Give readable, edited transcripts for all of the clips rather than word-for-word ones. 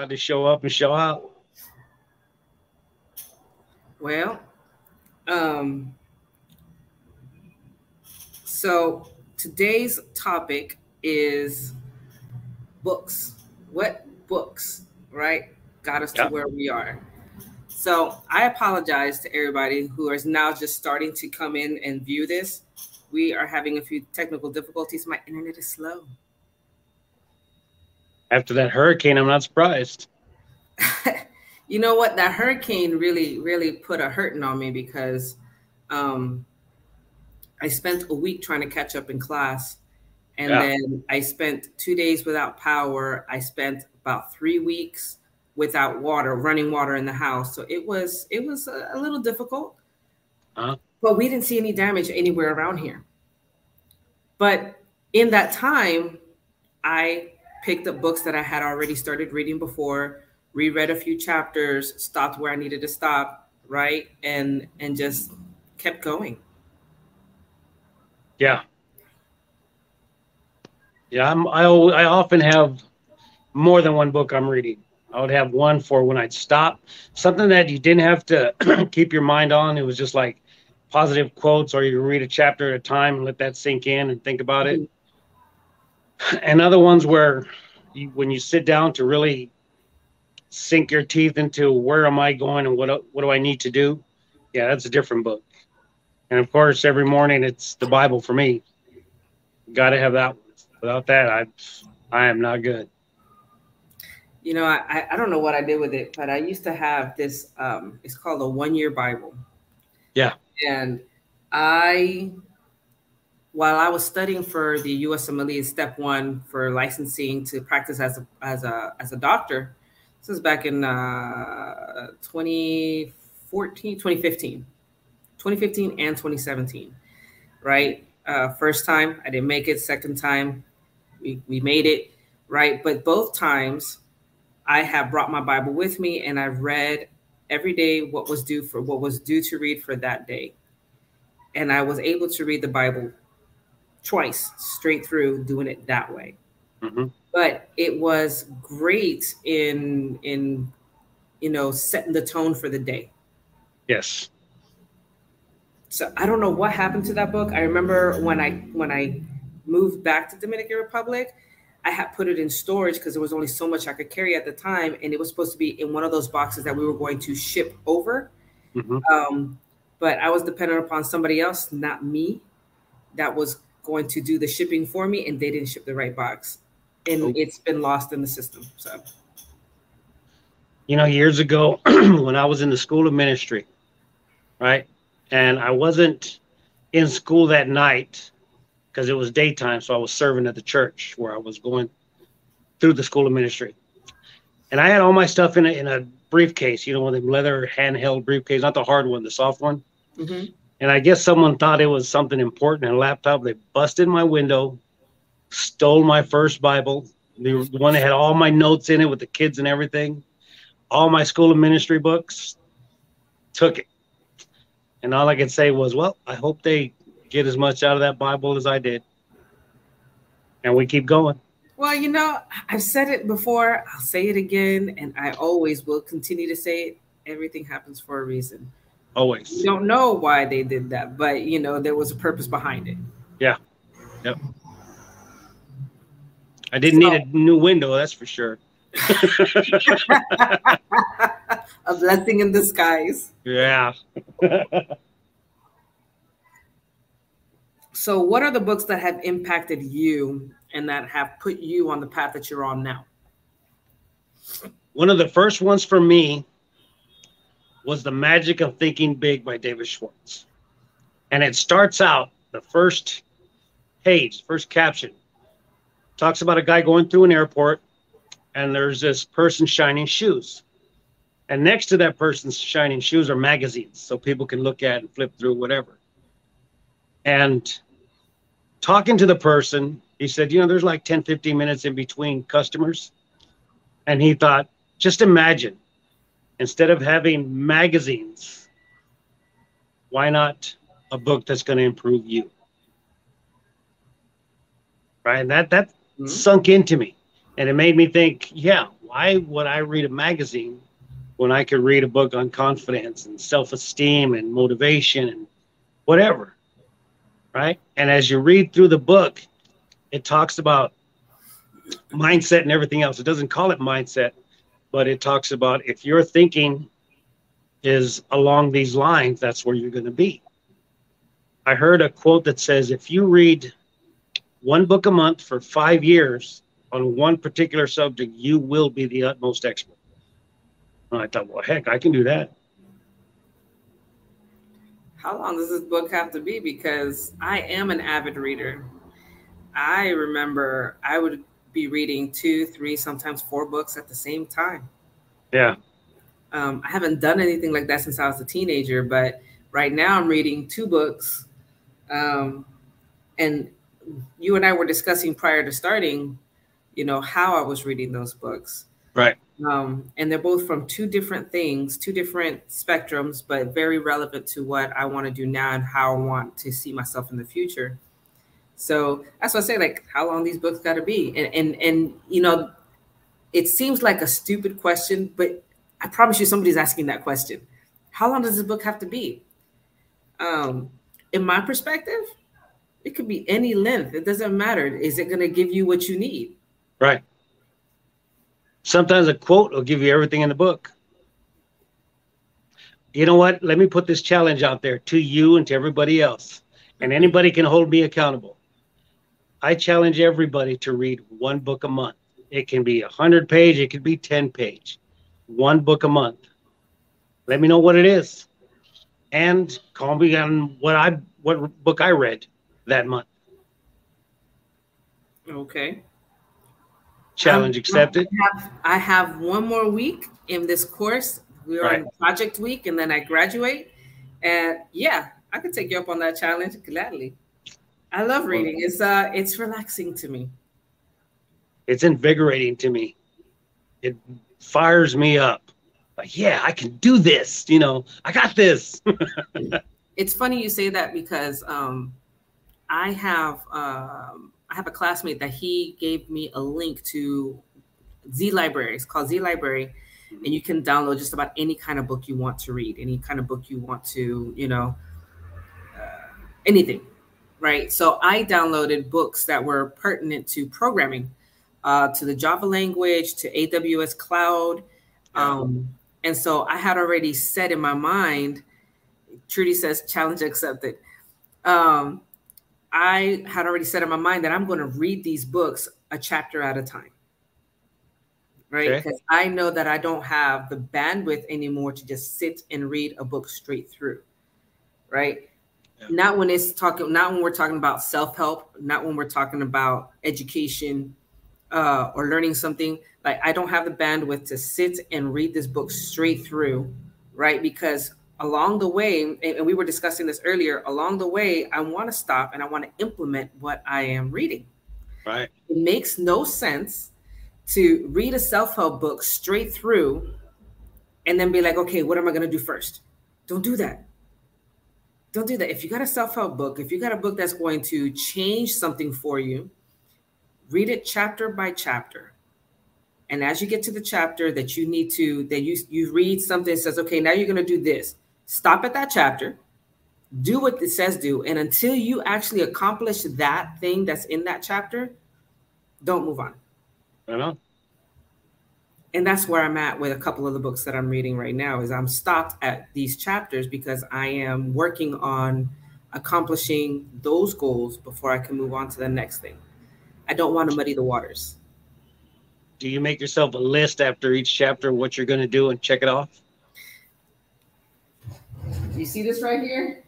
y'all to show up and show out? Well, so today's topic is books. What books, right, got us to where we are? So I apologize to everybody who is now just starting to come in and view this. We are having a few technical difficulties. My internet is slow. After that hurricane, I'm not surprised. You know what? That hurricane really, really put a hurting on me because I spent a week trying to catch up in class. And then I spent 2 days without power. I spent about 3 weeks without water, running water in the house. So it was a little difficult. But we didn't see any damage anywhere around here. But in that time, I picked up books that I had already started reading before, reread a few chapters, stopped where I needed to stop, right? And just kept going. Yeah. Yeah, I often have more than one book I'm reading. I would have one for when I'd stop. Something that you didn't have to keep your mind on. It was just like positive quotes, or you read a chapter at a time and let that sink in and think about it. And other ones where when you sit down to really sink your teeth into where am I going and what do I need to do? Yeah, that's a different book. And of course, every morning it's the Bible for me. Got to have that. Without that, I am not good. You know, I don't know what I did with it, but I used to have this, it's called a one-year Bible. Yeah. And while I was studying for the USMLE Step One for licensing to practice as a doctor, this was back in 2015 and 2017, right? First time, I didn't make it. Second time, we made it, right? But both times, I have brought my Bible with me, and I've read every day what was due to read for that day. And I was able to read the Bible twice, straight through, doing it that way. Mm-hmm. But it was great in you know, setting the tone for the day. Yes. So I don't know what happened to that book. I remember when I moved back to Dominican Republic, I had put it in storage because there was only so much I could carry at the time. And it was supposed to be in one of those boxes that we were going to ship over. Mm-hmm. But I was dependent upon somebody else, not me, that was going to do the shipping for me. And they didn't ship the right box. And It's been lost in the system. So, you know, years ago when I was in the school of ministry, right? And I wasn't in school that night because it was daytime. So I was serving at the church where I was going through the school of ministry. And I had all my stuff in a briefcase, you know, one of the leather handheld briefcase, not the hard one, the soft one. Mm-hmm. And I guess someone thought it was something important in a laptop. They busted my window, stole my first Bible, the one that had all my notes in it with the kids and everything, all my school of ministry books, took it. And all I could say was, well, I hope they get as much out of that Bible as I did. And we keep going. Well, you know, I've said it before. I'll say it again. And I always will continue to say it. Everything happens for a reason. Always. You don't know why they did that. But, you know, there was a purpose behind it. Yeah. Yep. I didn't need a new window, that's for sure. A blessing in disguise. Yeah. So what are the books that have impacted you and that have put you on the path that you're on now? One of the first ones for me was The Magic of Thinking Big by David Schwartz. And it starts out, the first page, first caption, talks about a guy going through an airport and there's this person shining shoes. And next to that person's shining shoes are magazines, so people can look at and flip through whatever. And talking to the person, he said, you know, there's like 10, 15 minutes in between customers. And he thought, just imagine, instead of having magazines, why not a book that's going to improve you? Right? And that mm-hmm. sunk into me. And it made me think, yeah, Why would I read a magazine when I could read a book on confidence and self-esteem and motivation and whatever, right? And as you read through the book, it talks about mindset and everything else. It doesn't call it mindset, but it talks about if your thinking is along these lines, that's where you're going to be. I heard a quote that says, if you read one book a month for 5 years on one particular subject, you will be the utmost expert. And I thought, well, heck, I can do that. How long does this book have to be? Because I am an avid reader. I remember I would be reading 2, 3, sometimes 4 books at the same time. Yeah. I haven't done anything like that since I was a teenager, but right now I'm reading 2 books. And you and I were discussing prior to starting, you know, how I was reading those books. Right. And they're both from 2 different things, 2 different spectrums, but very relevant to what I want to do now and how I want to see myself in the future. So that's what I say, like, how long these books got to be? And you know, it seems like a stupid question, but I promise you somebody's asking that question. How long does this book have to be? In my perspective, it could be any length. It doesn't matter. Is it going to give you what you need? Right. Sometimes a quote will give you everything in the book. You know what? Let me put this challenge out there to you and to everybody else. And anybody can hold me accountable. I challenge everybody to read 1 book a month. It can be 100 page. It could be 10 page. 1 book a month. Let me know what it is. And call me on what book I read that month. Okay. Challenge accepted. I have 1 more week in this course. We are on project week, and then I graduate. And yeah, I could take you up on that challenge gladly. I love reading. It's relaxing to me. It's invigorating to me. It fires me up. Like, yeah, I can do this. You know, I got this. It's funny you say that because I have a classmate that he gave me a link to Z Library. It's called Z Library. And you can download just about any kind of book you want to read, any kind of book you want to, you know, anything, right? So I downloaded books that were pertinent to programming, to the Java language, to AWS Cloud. And so I had already set in my mind, Trudy says, challenge accepted. I had already said in my mind that I'm going to read these books a chapter at a time, right? Because I know that I don't have the bandwidth anymore to just sit and read a book straight through, right? Yeah. Not when we're talking about self-help, not when we're talking about education or learning something. Like, I don't have the bandwidth to sit and read this book straight through, right? Because along the way, and we were discussing this earlier, along the way, I want to stop and I want to implement what I am reading. Right. It makes no sense to read a self-help book straight through and then be like, okay, what am I going to do first? Don't do that. Don't do that. If you got a self-help book, if you got a book that's going to change something for you, read it chapter by chapter. And as you get to the chapter that you need to, that you read something that says, okay, now you're going to do this. Stop at that chapter, do what it says do, and until you actually accomplish that thing that's in that chapter, don't move on. Right on. And that's where I'm at with a couple of the books that I'm reading right now, is I'm stopped at these chapters because I am working on accomplishing those goals before I can move on to the next thing. I don't want to muddy the waters. Do you make yourself a list after each chapter of what you're going to do and check it off? You see this right here?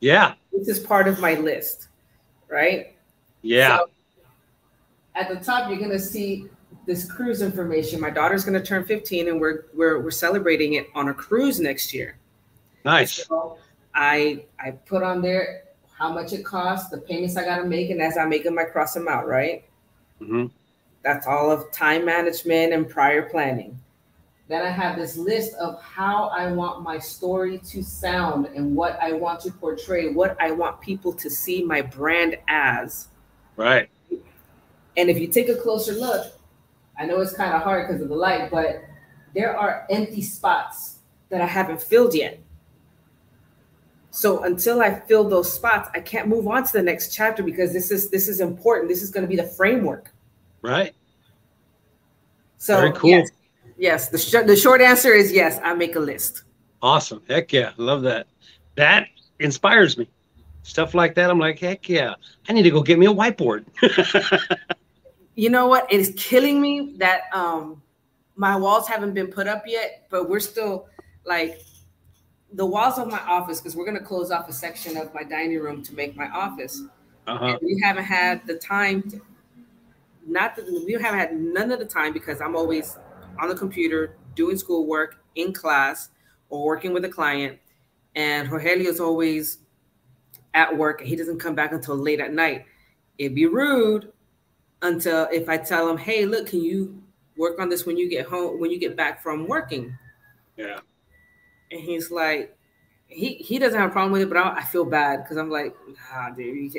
Yeah. This is part of my list, right? Yeah. So at the top, you're going to see this cruise information. My daughter's going to turn 15, and we're celebrating it on a cruise next year. Nice. So I put on there how much it costs, the payments I got to make, and as I make them, I cross them out, right? Mm-hmm. That's all of time management and prior planning. Then I have this list of how I want my story to sound and what I want to portray, what I want people to see my brand as. Right. And if you take a closer look, I know it's kind of hard because of the light, but there are empty spots that I haven't filled yet. So until I fill those spots, I can't move on to the next chapter, because this is important. This is going to be the framework. Right. So very cool. Yes. The short answer is yes, I make a list. Awesome. Heck yeah. Love that. That inspires me. Stuff like that. I'm like, heck yeah. I need to go get me a whiteboard. You know what? It is killing me that my walls haven't been put up yet, but we're still like the walls of my office, because we're going to close off a section of my dining room to make my office. Uh-huh. And we haven't had the time. We haven't had none of the time, because I'm always on the computer doing schoolwork, in class, or working with a client. And Rogelio is always at work. He doesn't come back until late at night. It'd be rude until if I tell him, hey, look, can you work on this when you get home, when you get back from working? Yeah. And he's like, he doesn't have a problem with it, but I feel bad because I'm like, nah, dude,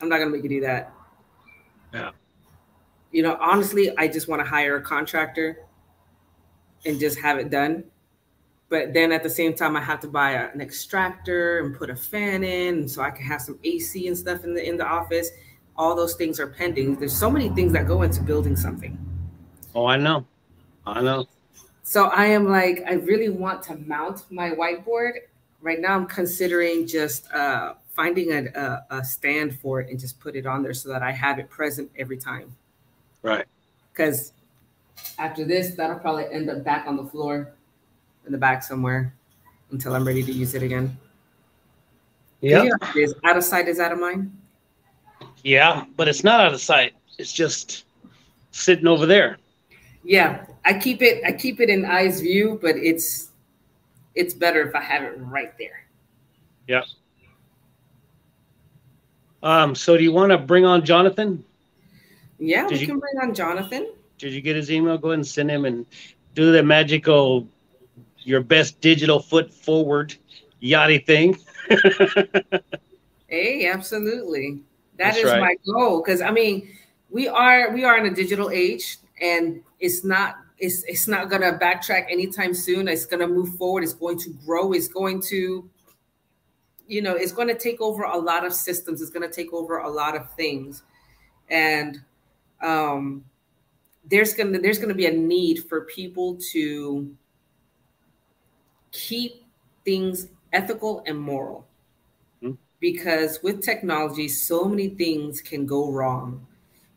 I'm not going to make you do that. Yeah. You know, honestly, I just want to hire a contractor and just have it done. But then at the same time, I have to buy an extractor and put a fan in so I can have some AC and stuff in the office. All those things are pending. There's so many things that go into building something. Oh, I know. So I am like, I really want to mount my whiteboard. Right now I'm considering just finding a stand for it and just put it on there so that I have it present every time. Right. Because after this, that'll probably end up back on the floor in the back somewhere until I'm ready to use it again. Yeah. You know, is out of sight is out of mind. Yeah, but it's not out of sight. It's just sitting over there. Yeah, I keep it in eyes view, but it's better if I have it right there. Yeah. So do you want to bring on Jonathan? Yeah, we can bring on Jonathan. Did you get his email? Go ahead and send him and do the magical, your best digital foot forward yachty thing. Hey, absolutely. That's right. My goal. Because I mean, we are in a digital age, and it's not going to backtrack anytime soon. It's going to move forward. It's going to grow. It's going to, you know, it's going to take over a lot of systems. It's going to take over a lot of things. And there's gonna be a need for people to keep things ethical and moral, because with technology, so many things can go wrong.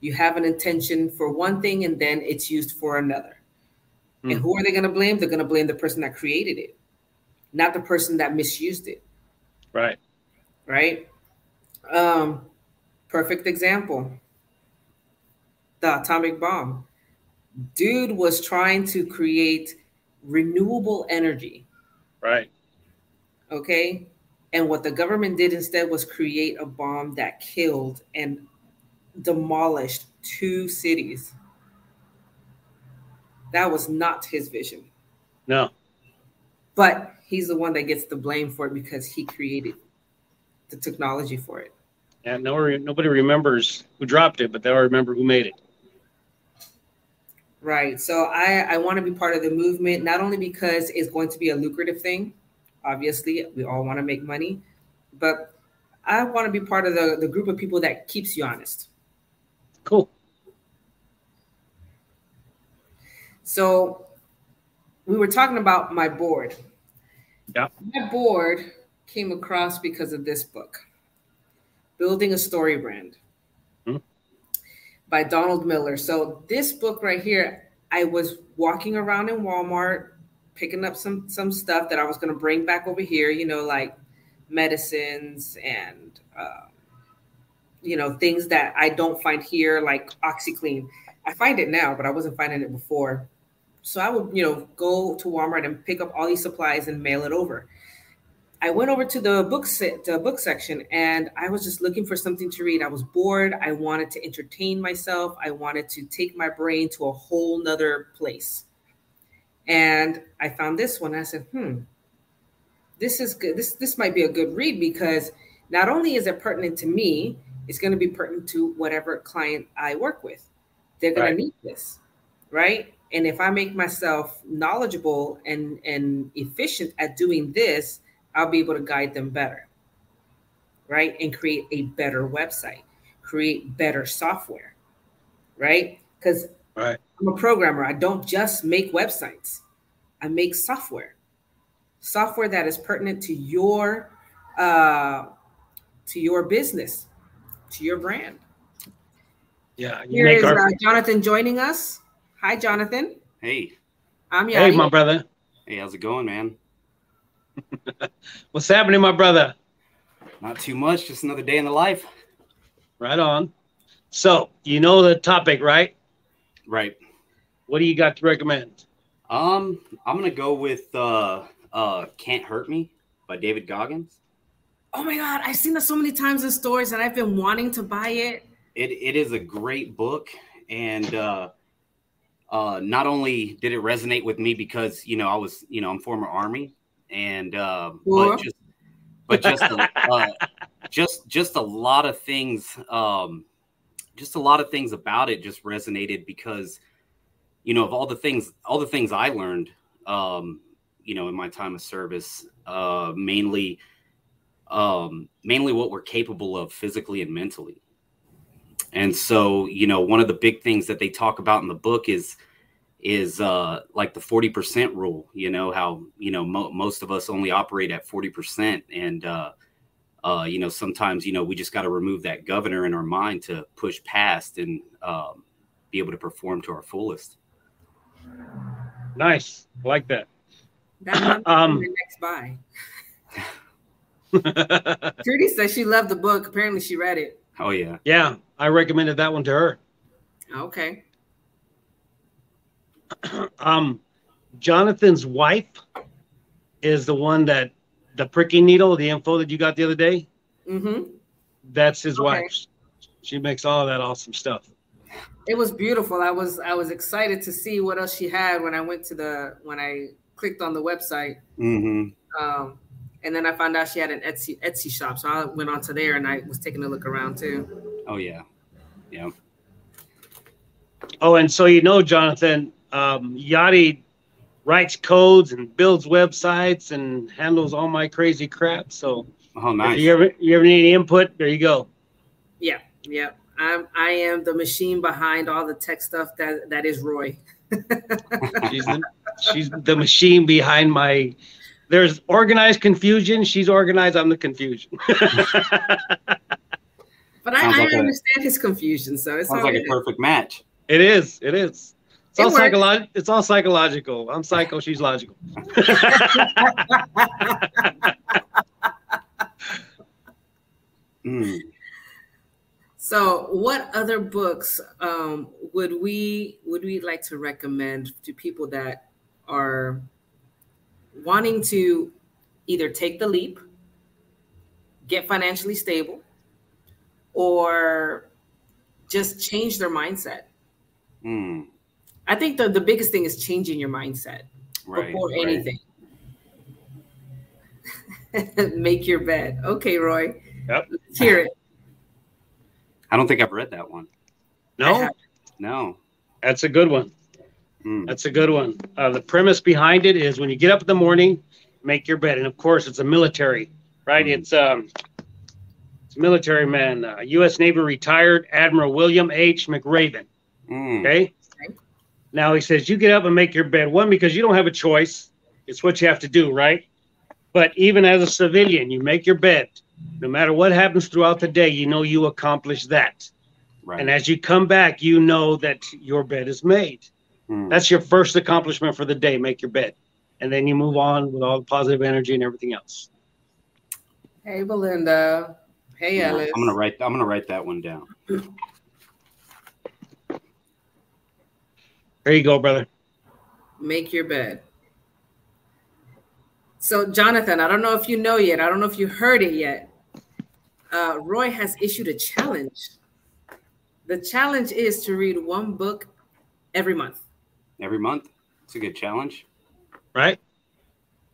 You have an intention for one thing, and then it's used for another. And who are they going to blame? They're going to blame the person that created it, not the person that misused it. Right. Perfect example. The atomic bomb. Dude was trying to create renewable energy. Right. Okay. And what the government did instead was create a bomb that killed and demolished 2 cities. That was not his vision. No. But he's the one that gets the blame for it because he created the technology for it. And nobody remembers who dropped it, but they'll remember who made it. Right. So I want to be part of the movement, not only because it's going to be a lucrative thing. Obviously, we all want to make money, but I want to be part of the group of people that keeps you honest. Cool. So we were talking about my board. Yeah. My board came across because of this book, Building a Story Brand. By Donald Miller. So this book right here, I was walking around in Walmart, picking up some stuff that I was going to bring back over here, you know, like medicines and, you know, things that I don't find here, like OxyClean. I find it now, but I wasn't finding it before. So I would, you know, go to Walmart and pick up all these supplies and mail it over. I went over to the book section, and I was just looking for something to read. I was bored. I wanted to entertain myself. I wanted to take my brain to a whole nother place. And I found this one. I said, this is good. This might be a good read, because not only is it pertinent to me, it's going to be pertinent to whatever client I work with. They're going to need this, right? And if I make myself knowledgeable and efficient at doing this, I'll be able to guide them better, right? And create a better website, create better software, right? Because I'm a programmer. I don't just make websites. I make software that is pertinent to your business, to your brand. Yeah. Here is Jonathan joining us. Hi, Jonathan. Hey. I'm Yanni. Hey, my brother. Hey, how's it going, man? What's happening, my brother? Not too much. Just another day in the life. Right on. So you know the topic, right? Right. What do you got to recommend? I'm going to go with Can't Hurt Me by David Goggins. Oh, my God. I've seen that so many times in stores, and I've been wanting to buy it. It is a great book. And not only did it resonate with me because, you know, I was, you know, I'm former Army. And just a lot of things, just a lot of things about it just resonated because, you know, of all the things I learned, you know, in my time of service, mainly what we're capable of physically and mentally. And so, you know, one of the big things that they talk about in the book is like the 40% rule, you know, how, you know, most of us only operate at 40%. And, you know, sometimes, you know, we just got to remove that governor in our mind to push past and be able to perform to our fullest. Nice. I like that. That the next buy. Trudy says she loved the book. Apparently she read it. Oh, yeah. Yeah. I recommended that one to her. Okay. Jonathan's wife is the one that the pricking needle, the info that you got the other day. Mm-hmm. That's his wife. She makes all of that awesome stuff. It was beautiful. I was excited to see what else she had when I went to when I clicked on the website. Mm-hmm. And then I found out she had an Etsy shop, so I went onto there and I was taking a look around too. Oh yeah, yeah. Oh, and so you know, Jonathan, Yachty writes codes and builds websites and handles all my crazy crap. So, nice. If you ever need any input, there you go. Yeah, yeah. I am the machine behind all the tech stuff that is Roy. she's the machine behind my. There's organized confusion. She's organized. I'm the confusion. But I understand his confusion, so it sounds like a perfect match. It is. It's all psychological. I'm psycho. She's logical. So, what other books would we like to recommend to people that are wanting to either take the leap, get financially stable, or just change their mindset? I think the biggest thing is changing your mindset before anything. Make Your Bed. Okay, Roy. Yep. Let's hear it. I don't think I've read that one. No? No. That's a good one. That's a good one. The premise behind it is when you get up in the morning, make your bed. And, of course, it's a military, right? It's a military man. U.S. Navy retired Admiral William H. McRaven. Okay? Now he says, you get up and make your bed. One, because you don't have a choice. It's what you have to do, right? But even as a civilian, you make your bed. No matter what happens throughout the day, you know you accomplish that. Right. And as you come back, you know that your bed is made. That's your first accomplishment for the day, make your bed. And then you move on with all the positive energy and everything else. Hey, Belinda. Hey, Alice. I'm gonna write that one down. There you go, brother. Make your bed. So, Jonathan, I don't know if you know yet. I don't know if you heard it yet. Roy has issued a challenge. The challenge is to read one book every month. Every month? It's a good challenge. Right?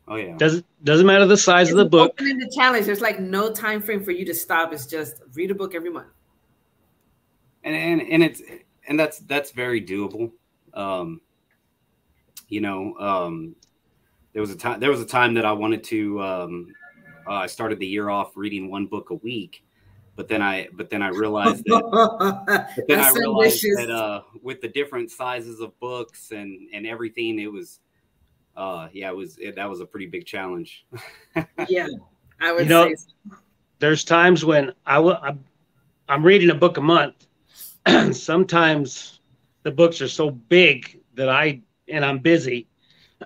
Oh, yeah. Doesn't matter the size of the book. Opening the challenge, there's like no time frame for you to stop. It's just read a book every month. And that's very doable. There was a time that I wanted to, I started the year off reading one book a week, but then I realized that with the different sizes of books and everything, that was a pretty big challenge. Yeah, I would say so. There's times when I'm reading a book a month. Sometimes the books are so big that I'm busy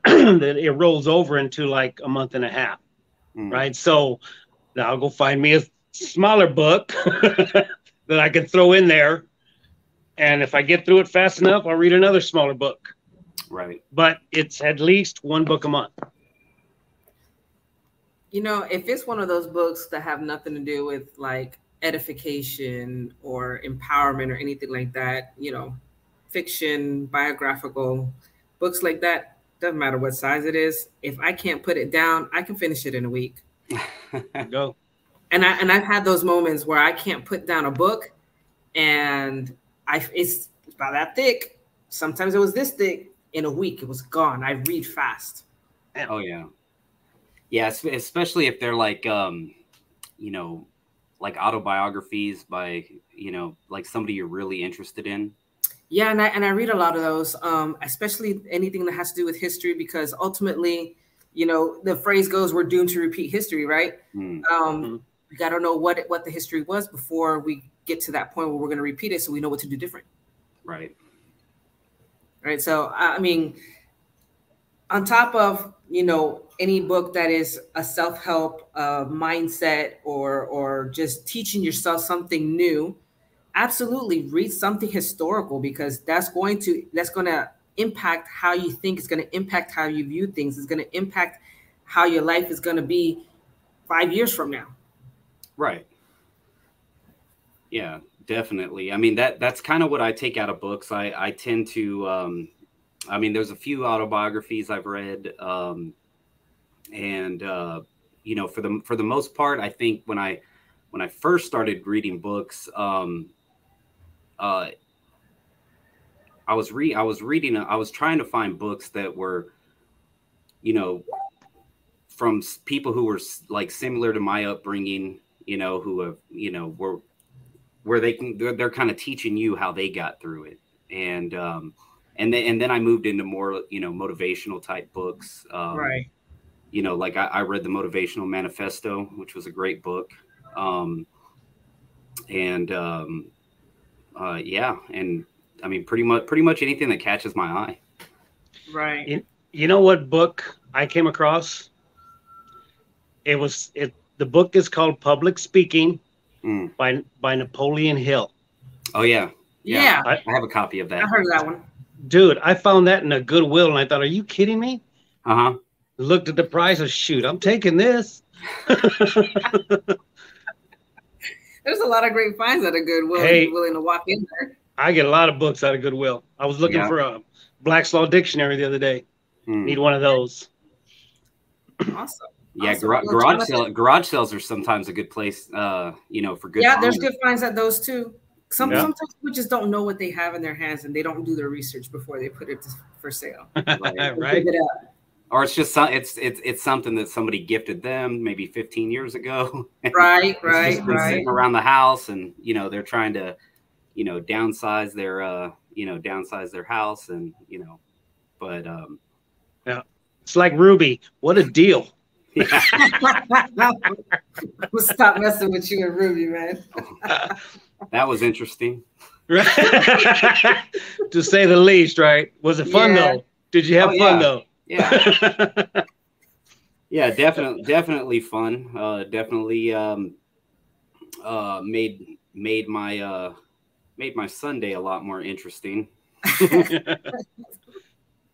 that it rolls over into like a month and a half. Mm. Right. So now I'll go find me a smaller book that I can throw in there. And if I get through it fast enough, I'll read another smaller book. Right. But it's at least one book a month. You know, if it's one of those books that have nothing to do with like edification or empowerment or anything like that, you know, fiction, biographical books like that, doesn't matter what size it is. If I can't put it down, I can finish it in a week. Go. And I've had those moments where I can't put down a book, and it's about that thick. Sometimes it was this thick. In a week, it was gone. I read fast. Oh yeah. Yeah, especially if they're like, like autobiographies by, like somebody you're really interested in. Yeah, and I read a lot of those, especially anything that has to do with history, because ultimately, the phrase goes, we're doomed to repeat history, right? Mm-hmm. We got to know what the history was before we get to that point where we're going to repeat it, so we know what to do different. Right. Right. So, I mean, on top of, any book that is a self-help mindset or just teaching yourself something new, absolutely read something historical, because that's going to impact how you think. It's going to impact how you view things. It's going to impact how your life is going to be 5 years from now. Right. Yeah, definitely. I mean, that's kind of what I take out of books. I tend to, there's a few autobiographies I've read. For the most part, I think when I first started reading books, I was trying to find books that were, from people who were like similar to my upbringing, who have, were, where they can, they're kind of teaching you how they got through it. And then I moved into more, motivational type books. Right. Like I read The Motivational Manifesto, which was a great book. Pretty much anything that catches my eye. Right. You know what book I came across? The book is called Public Speaking. Mm. by Napoleon Hill. Oh yeah. Yeah. I have a copy of that. I heard that one. Dude, I found that in a Goodwill and I thought, are you kidding me? Uh-huh. Looked at the price of shoot, I'm taking this. There's a lot of great finds out of Goodwill. Hey, you're willing to walk in there. I get a lot of books out of Goodwill. I was looking for a Black's Law Dictionary the other day. Mm. Need one of those. Awesome. Yeah, awesome. Garage sales are sometimes a good place, for good. Yeah, there's good finds at those too. Sometimes we just don't know what they have in their hands, and they don't do their research before they put it for sale. Right. Right. Or it's just it's something that somebody gifted them maybe 15 years ago. Right. Sitting around the house, and they're trying to, downsize their house, and but yeah, it's like Ruby. What a deal! Yeah. We'll stop messing with you and Ruby, man. That was interesting, right? To say the least. Right? Was it fun though? Did you have fun though? Yeah. Yeah, definitely fun. Made my Sunday a lot more interesting.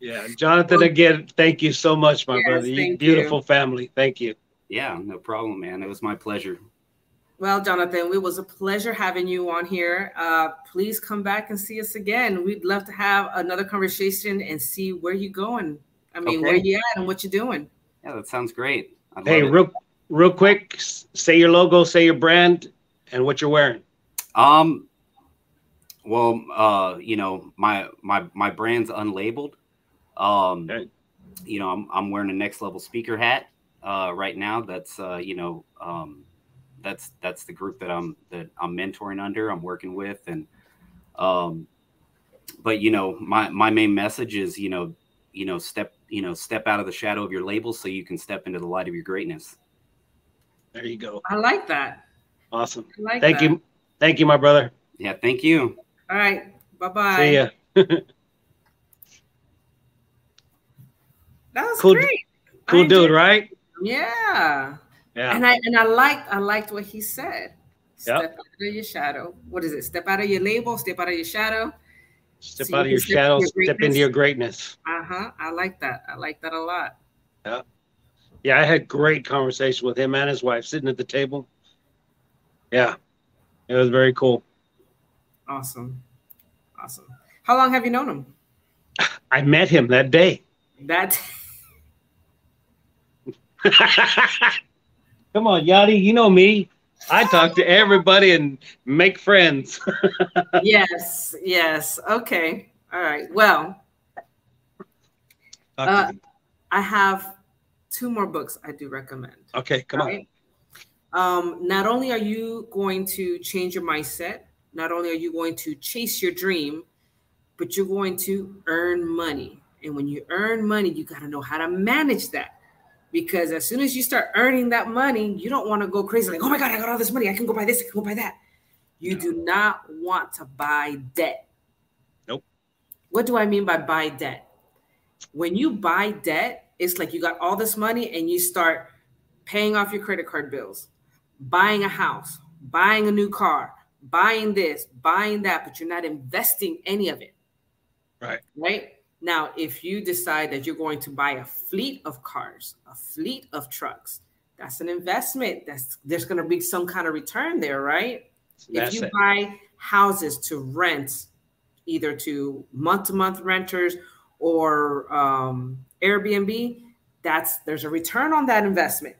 Yeah, Jonathan, again, thank you so much, my brother. You beautiful family. Thank you. Yeah, no problem, man. It was my pleasure. Well, Jonathan, it was a pleasure having you on here. Please come back and see us again. We'd love to have another conversation and see where you're going. Where you at and what you're doing. Yeah, that sounds great. Real quick, say your logo, say your brand, and what you're wearing. Well, you know, my brand's unlabeled. Okay. You know, I'm wearing a Next Level speaker hat right now. That's you know, that's the group that I'm mentoring under. I'm working with, and but you know, my main message is step out of the shadow of your label so you can step into the light of your greatness. There you go. I like that. Awesome. Like thank you. Thank you, my brother. Yeah, thank you. All right. Bye-bye. See ya. That was cool, great. Cool dude, right? Yeah. Yeah. And I liked what he said. Step out of your shadow. What is it? Step out of your label, step out of your shadow. Step out of your shadow, step into your greatness. Uh-huh. I like that. I like that a lot. Yeah. Yeah, I had great conversation with him and his wife sitting at the table. Yeah. It was very cool. Awesome. Awesome. How long have you known him? I met him that day. Come on, Yachty. You know me. I talk to everybody and make friends. Yes. Yes. Okay. All right. Well, I have 2 more books I do recommend. Okay. Come on. Not only are you going to change your mindset, not only are you going to chase your dream, but you're going to earn money. And when you earn money, you got to know how to manage that. Because as soon as you start earning that money, you don't want to go crazy. Like, oh my God, I got all this money. I can go buy this. I can go buy that. You do not want to buy debt. Nope. What do I mean by buy debt? When you buy debt, it's like you got all this money and you start paying off your credit card bills, buying a house, buying a new car, buying this, buying that, but you're not investing any of it. Right. Right? Now, if you decide that you're going to buy a fleet of cars, a fleet of trucks, that's an investment. There's going to be some kind of return there, right? If you buy houses to rent, either to month-to-month renters or Airbnb, there's a return on that investment.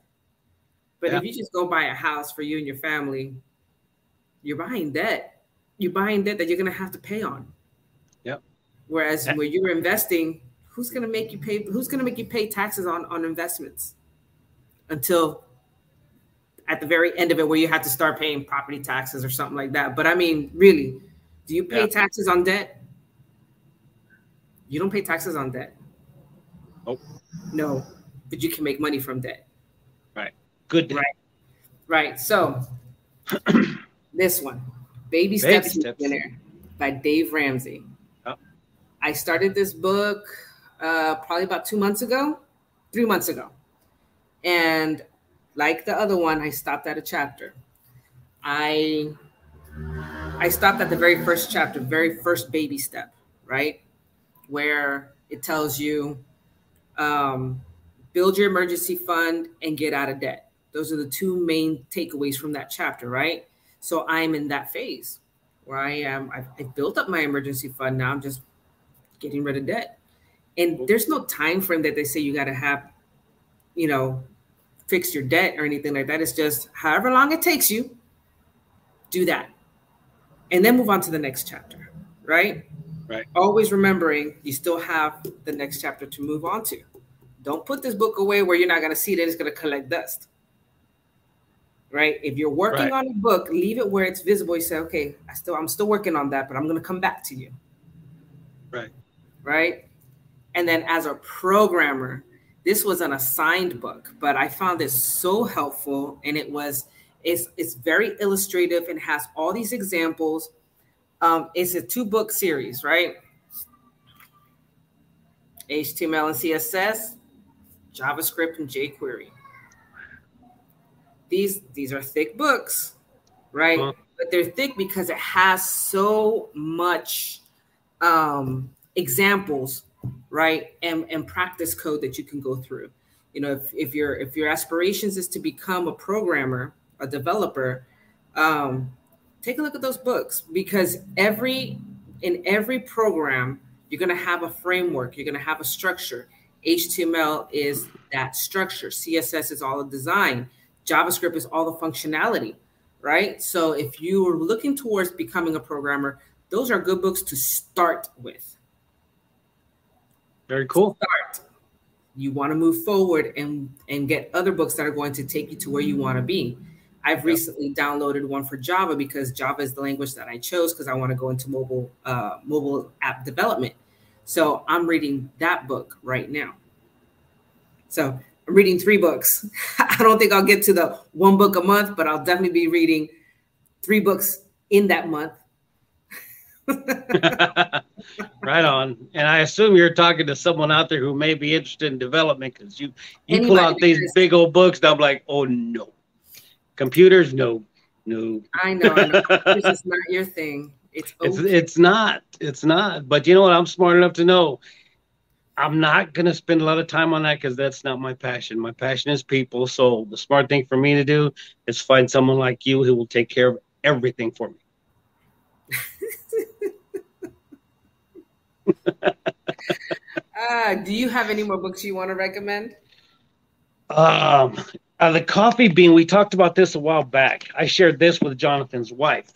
But if you just go buy a house for you and your family, you're buying debt. You're buying debt that you're going to have to pay on. Yep. Whereas when you're investing, who's going to make you pay? Who's going to make you pay taxes on investments until at the very end of it, where you have to start paying property taxes or something like that? But I mean, really, do you pay taxes on debt? You don't pay taxes on debt. Oh, no, but you can make money from debt. Right. Good. Right. Right. So this one, Baby Steps Millionaires by Dave Ramsey. I started this book probably about 3 months ago. And like the other one, I stopped at a chapter. I stopped at the very first chapter, very first baby step, right? Where it tells you build your emergency fund and get out of debt. Those are the 2 main takeaways from that chapter, right? So I'm in that phase where I built up my emergency fund. Now I'm just getting rid of debt. And there's no time frame that they say you got to have, you know, fix your debt or anything like that. It's just however long it takes you, do that. And then move on to the next chapter, right? Right. Always remembering you still have the next chapter to move on to. Don't put this book away where you're not going to see that it's going to collect dust, right? If you're working on a book, leave it where it's visible. You say, okay, I'm still working on that, but I'm going to come back to you. Right. Right. And then as a programmer, this was an assigned book, but I found this so helpful. And it's very illustrative and has all these examples. It's a 2-book series, right? HTML and CSS, JavaScript and jQuery. These are thick books, right? Huh. But they're thick because it has so much examples, right? And practice code that you can go through. You know, if your aspirations is to become a programmer, a developer, take a look at those books, because in every program, you're going to have a framework. You're going to have a structure. HTML is that structure. CSS is all the design. JavaScript is all the functionality, right? So if you are looking towards becoming a programmer, Those are good books to start with. Very cool. Start. You want to move forward and get other books that are going to take you to where you want to be. I've recently downloaded one for Java because Java is the language that I chose because I want to go into mobile app development. So I'm reading that book right now. So I'm reading 3 books. I don't think I'll get to the 1 book a month, but I'll definitely be reading 3 books in that month. Right on. And I assume you're talking to someone out there who may be interested in development, because you pull out these big old books and I'm like, oh no. Computers, no. I know. This is not your thing. It's not. But you know what? I'm smart enough to know I'm not going to spend a lot of time on that because that's not my passion. My passion is people. So the smart thing for me to do is find someone like you who will take care of everything for me. Do you have any more books you want to recommend? The Coffee Bean, we talked about this a while back. I shared this with Jonathan's wife.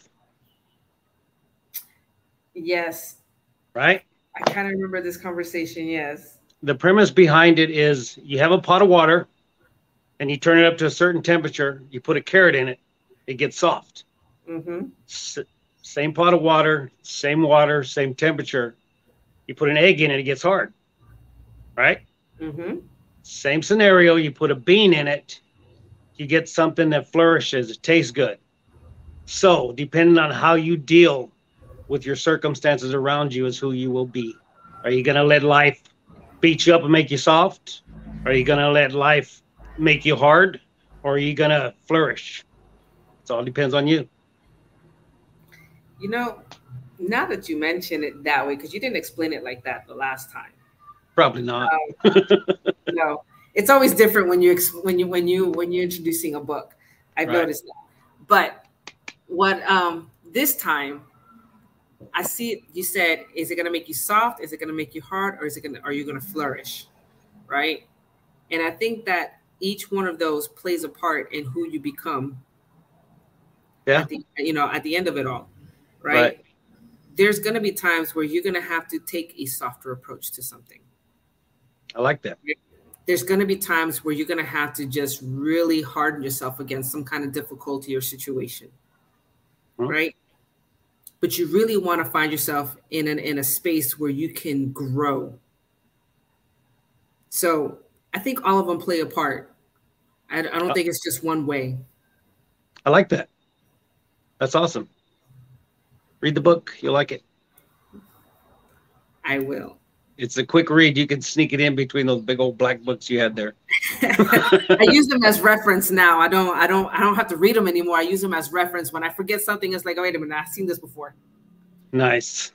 Yes. Right? I kind of remember this conversation, yes. The premise behind it is you have a pot of water and you turn it up to a certain temperature. You put a carrot in it. It gets soft. Mm-hmm. Same pot of water, same temperature. You put an egg in it, it gets hard. Right? Mm-hmm. Same scenario. You put a bean in it. You get something that flourishes, it tastes good. So depending on how you deal with your circumstances around you is who you will be. Are you going to let life beat you up and make you soft? Are you going to let life make you hard? Or are you going to flourish? It all depends on you. You know, now that you mention it that way, because you didn't explain it like that the last time. Probably not. No. It's always different when you're introducing a book. I've noticed that. But what this time I see you said, is it going to make you soft? Is it going to make you hard? Or are you going to flourish? Right. And I think that each one of those plays a part in who you become. Yeah. At the end of it all. Right. There's going to be times where you're going to have to take a softer approach to something. I like that. There's going to be times where you're going to have to just really harden yourself against some kind of difficulty or situation, right? But you really want to find yourself in a space where you can grow. So I think all of them play a part. I don't think it's just one way. I like that. That's awesome. Read the book. You'll like it. I will. It's a quick read. You can sneak it in between those big old black books you had there. I use them as reference now. I don't have to read them anymore. I use them as reference. When I forget something, it's like, oh, wait a minute, I've seen this before. Nice.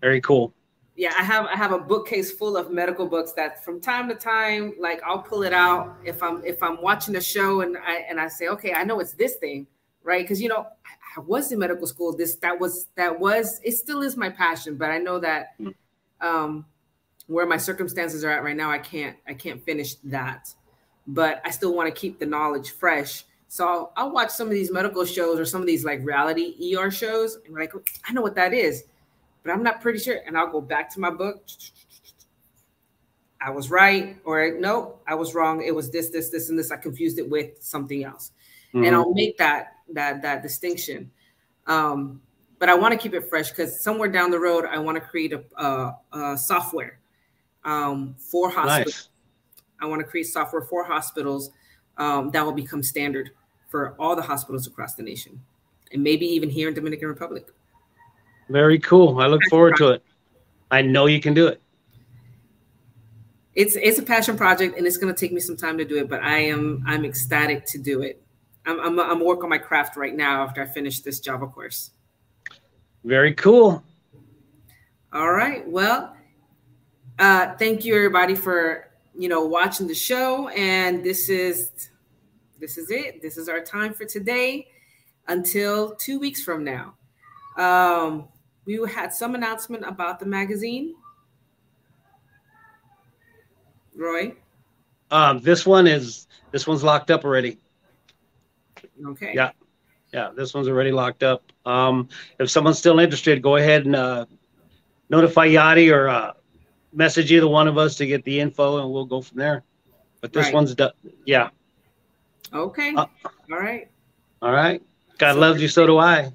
Very cool. Yeah, I have a bookcase full of medical books that from time to time, like I'll pull it out if I'm watching a show and I say, okay, I know it's this thing, right? Because I was in medical school. It still is my passion, but I know that where my circumstances are at right now, I can't finish that, but I still want to keep the knowledge fresh. So I'll watch some of these medical shows or some of these like reality ER shows. And like, I know what that is, but I'm not pretty sure. And I'll go back to my book. I was right. Or no, I was wrong. It was this, and this. I confused it with something else. Mm-hmm. And I'll make that distinction. But I want to keep it fresh because somewhere down the road, I want to create a software. For hospitals. Nice. I want to create software for hospitals that will become standard for all the hospitals across the nation and maybe even here in Dominican Republic. Very cool. I look forward to it. I know you can do it. It's a passion project and it's going to take me some time to do it, but I'm ecstatic to do it. I'm working on my craft right now after I finish this Java course. Very cool. All right. Well, thank you everybody for, watching the show. And this is it. This is our time for today until 2 weeks from now. We had some announcement about the magazine. Roy? This one's locked up already. Okay. Yeah. Yeah, this one's already locked up. If someone's still interested, go ahead and notify Yachty or message either one of us to get the info, and we'll go from there. But this one's done. Yeah. Okay. All right. All right. God loves you. So do I.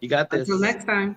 You got this. Until next time.